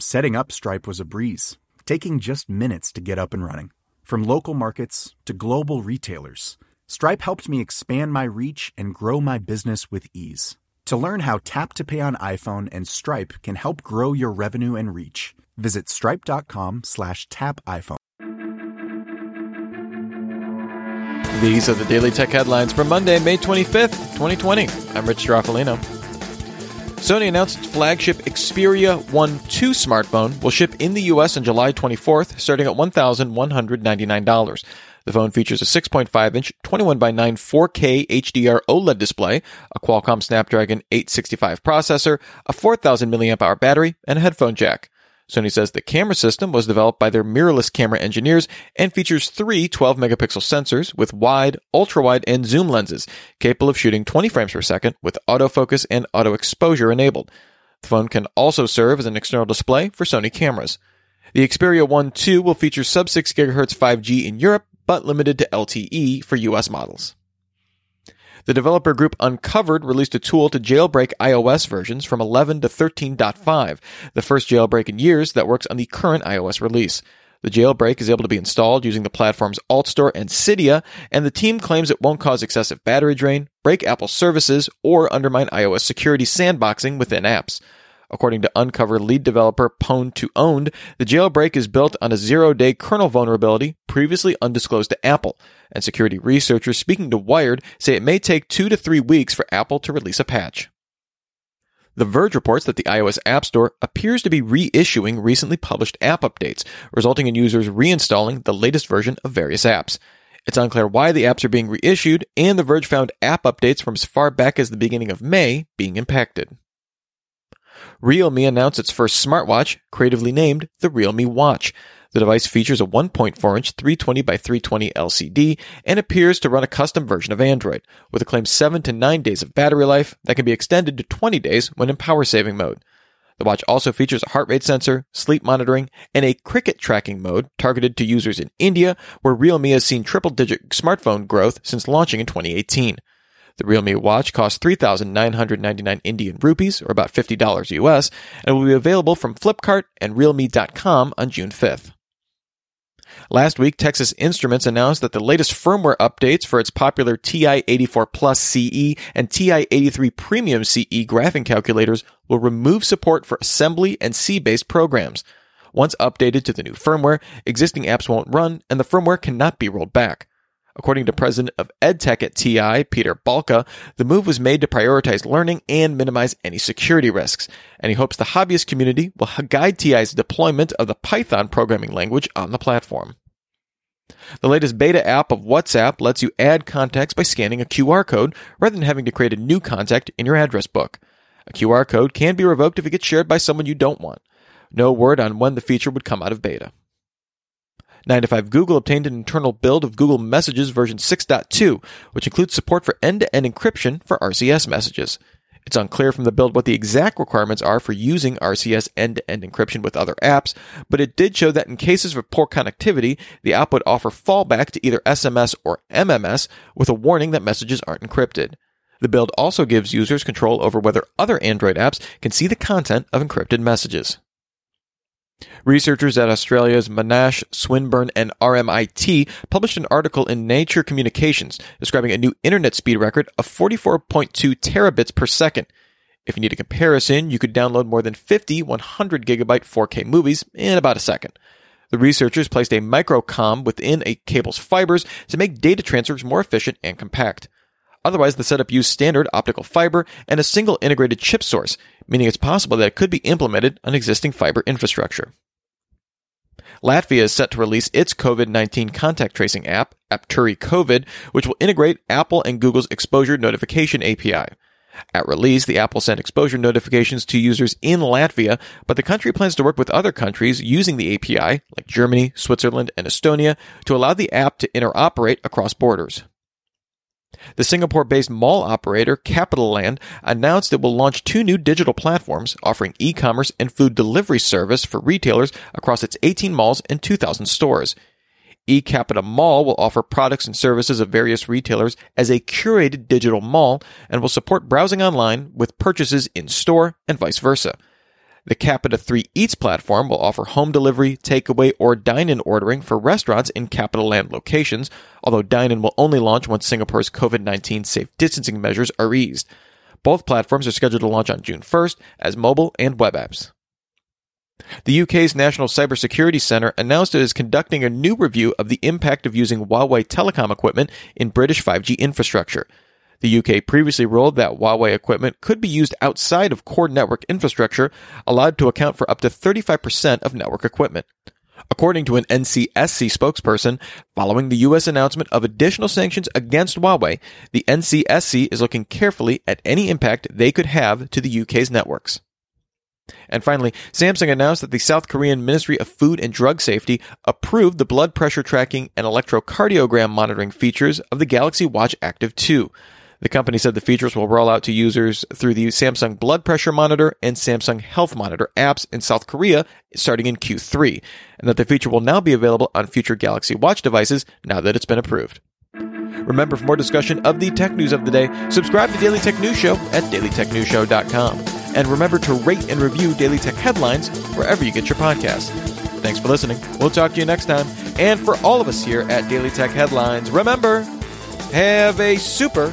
Setting up Stripe was a breeze, taking just minutes to get up and running. From local markets to global retailers, Stripe helped me expand my reach and grow my business with ease. To learn how Tap to Pay on iPhone and Stripe can help grow your revenue and reach, visit stripe.com/tapiphone. These are the Daily Tech Headlines for Monday, May 25th, 2020. I'm Rich Straffolino. Sony announced its flagship Xperia 1 II smartphone will ship in the U.S. on July 24th, starting at $1,199. The phone features a 6.5-inch 21:9 4K HDR OLED display, a Qualcomm Snapdragon 865 processor, a 4,000 mAh battery, and a headphone jack. Sony says the camera system was developed by their mirrorless camera engineers and features three 12-megapixel sensors with wide, ultra-wide, and zoom lenses, capable of shooting 20 frames per second with autofocus and auto-exposure enabled. The phone can also serve as an external display for Sony cameras. The Xperia 1 II will feature sub-6 GHz 5G in Europe, but limited to LTE for U.S. models. The developer group Uncovered released a tool to jailbreak iOS versions from 11 to 13.5, the first jailbreak in years that works on the current iOS release. The jailbreak is able to be installed using the platform's AltStore and Cydia, and the team claims it won't cause excessive battery drain, break Apple services, or undermine iOS security sandboxing within apps. According to Uncover lead developer Pwn2Owned, the jailbreak is built on a zero-day kernel vulnerability previously undisclosed to Apple, and security researchers speaking to Wired say it may take 2 to 3 weeks for Apple to release a patch. The Verge reports that the iOS App Store appears to be reissuing recently published app updates, resulting in users reinstalling the latest version of various apps. It's unclear why the apps are being reissued, and The Verge found app updates from as far back as the beginning of May being impacted. Realme announced its first smartwatch, creatively named the Realme Watch. The device features a 1.4-inch 320x320 LCD and appears to run a custom version of Android, with a claimed 7 to 9 days of battery life that can be extended to 20 days when in power-saving mode. The watch also features a heart rate sensor, sleep monitoring, and a cricket tracking mode targeted to users in India, where Realme has seen triple-digit smartphone growth since launching in 2018. The Realme Watch costs 3,999 Indian rupees, or about $50 US, and will be available from Flipkart and Realme.com on June 5th. Last week, Texas Instruments announced that the latest firmware updates for its popular TI-84 Plus CE and TI-83 Premium CE graphing calculators will remove support for assembly and C-based programs. Once updated to the new firmware, existing apps won't run, and the firmware cannot be rolled back. According to president of EdTech at TI, Peter Balka, the move was made to prioritize learning and minimize any security risks, and he hopes the hobbyist community will guide TI's deployment of the Python programming language on the platform. The latest beta app of WhatsApp lets you add contacts by scanning a QR code rather than having to create a new contact in your address book. A QR code can be revoked if it gets shared by someone you don't want. No word on when the feature would come out of beta. 9to5 Google obtained an internal build of Google Messages version 6.2, which includes support for end-to-end encryption for RCS messages. It's unclear from the build what the exact requirements are for using RCS end-to-end encryption with other apps, but it did show that in cases of poor connectivity, the app would offer fallback to either SMS or MMS with a warning that messages aren't encrypted. The build also gives users control over whether other Android apps can see the content of encrypted messages. Researchers at Australia's Monash, Swinburne, and RMIT published an article in Nature Communications describing a new internet speed record of 44.2 terabits per second. If you need a comparison, you could download more than 50 100-gigabyte 4K movies in about a second. The researchers placed a microcom within a cable's fibers to make data transfers more efficient and compact. Otherwise, the setup used standard optical fiber and a single integrated chip source, meaning it's possible that it could be implemented on existing fiber infrastructure. Latvia is set to release its COVID-19 contact tracing app, Apturi COVID, which will integrate Apple and Google's exposure notification API. At release, the app will send exposure notifications to users in Latvia, but the country plans to work with other countries using the API, like Germany, Switzerland, and Estonia, to allow the app to interoperate across borders. The Singapore-based mall operator CapitaLand announced it will launch two new digital platforms offering e-commerce and food delivery service for retailers across its 18 malls and 2,000 stores. eCapita Mall will offer products and services of various retailers as a curated digital mall and will support browsing online with purchases in-store and vice versa. The Capita 3 Eats platform will offer home delivery, takeaway, or dine-in ordering for restaurants in CapitaLand locations, although dine-in will only launch once Singapore's COVID-19 safe distancing measures are eased. Both platforms are scheduled to launch on June 1st as mobile and web apps. The UK's National Cybersecurity Centre announced it is conducting a new review of the impact of using Huawei telecom equipment in British 5G infrastructure. The UK previously ruled that Huawei equipment could be used outside of core network infrastructure, allowed to account for up to 35% of network equipment. According to an NCSC spokesperson, following the US announcement of additional sanctions against Huawei, the NCSC is looking carefully at any impact they could have to the UK's networks. And finally, Samsung announced that the South Korean Ministry of Food and Drug Safety approved the blood pressure tracking and electrocardiogram monitoring features of the Galaxy Watch Active 2. The company said the features will roll out to users through the Samsung Blood Pressure Monitor and Samsung Health Monitor apps in South Korea starting in Q3, and that the feature will now be available on future Galaxy Watch devices now that it's been approved. Remember, for more discussion of the tech news of the day, subscribe to Daily Tech News Show at dailytechnewsshow.com. And remember to rate and review Daily Tech Headlines wherever you get your podcasts. Thanks for listening. We'll talk to you next time. And for all of us here at Daily Tech Headlines, remember, have a super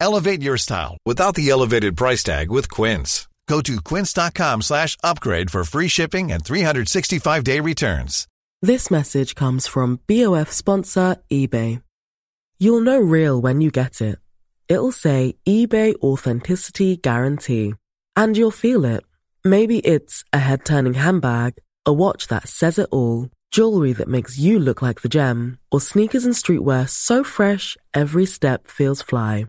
Elevate your style without the elevated price tag with Quince. Go to quince.com/upgrade for free shipping and 365-day returns. This message comes from BOF sponsor eBay. You'll know real when you get it. It'll say eBay Authenticity Guarantee. And you'll feel it. Maybe it's a head-turning handbag, a watch that says it all, jewelry that makes you look like the gem, or sneakers and streetwear so fresh every step feels fly.